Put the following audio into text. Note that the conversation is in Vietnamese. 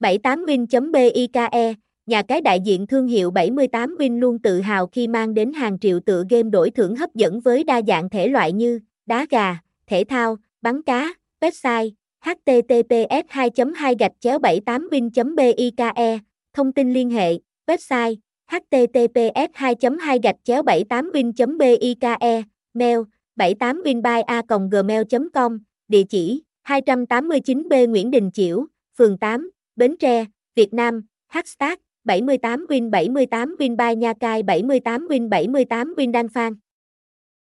78win.bike, nhà cái đại diện thương hiệu 78win luôn tự hào khi mang đến hàng triệu tựa game đổi thưởng hấp dẫn với đa dạng thể loại như đá gà, thể thao, bắn cá. Website https2.2-78win.bike. Thông tin liên hệ: website https2.2-78win.bike, mail 78winbike@gmail.com, địa chỉ 289B Nguyễn Đình Chiểu, phường 8, Bến Tre, Việt Nam. Hashtag 78win78winbike Nha Cai 78win78win Đan Phan.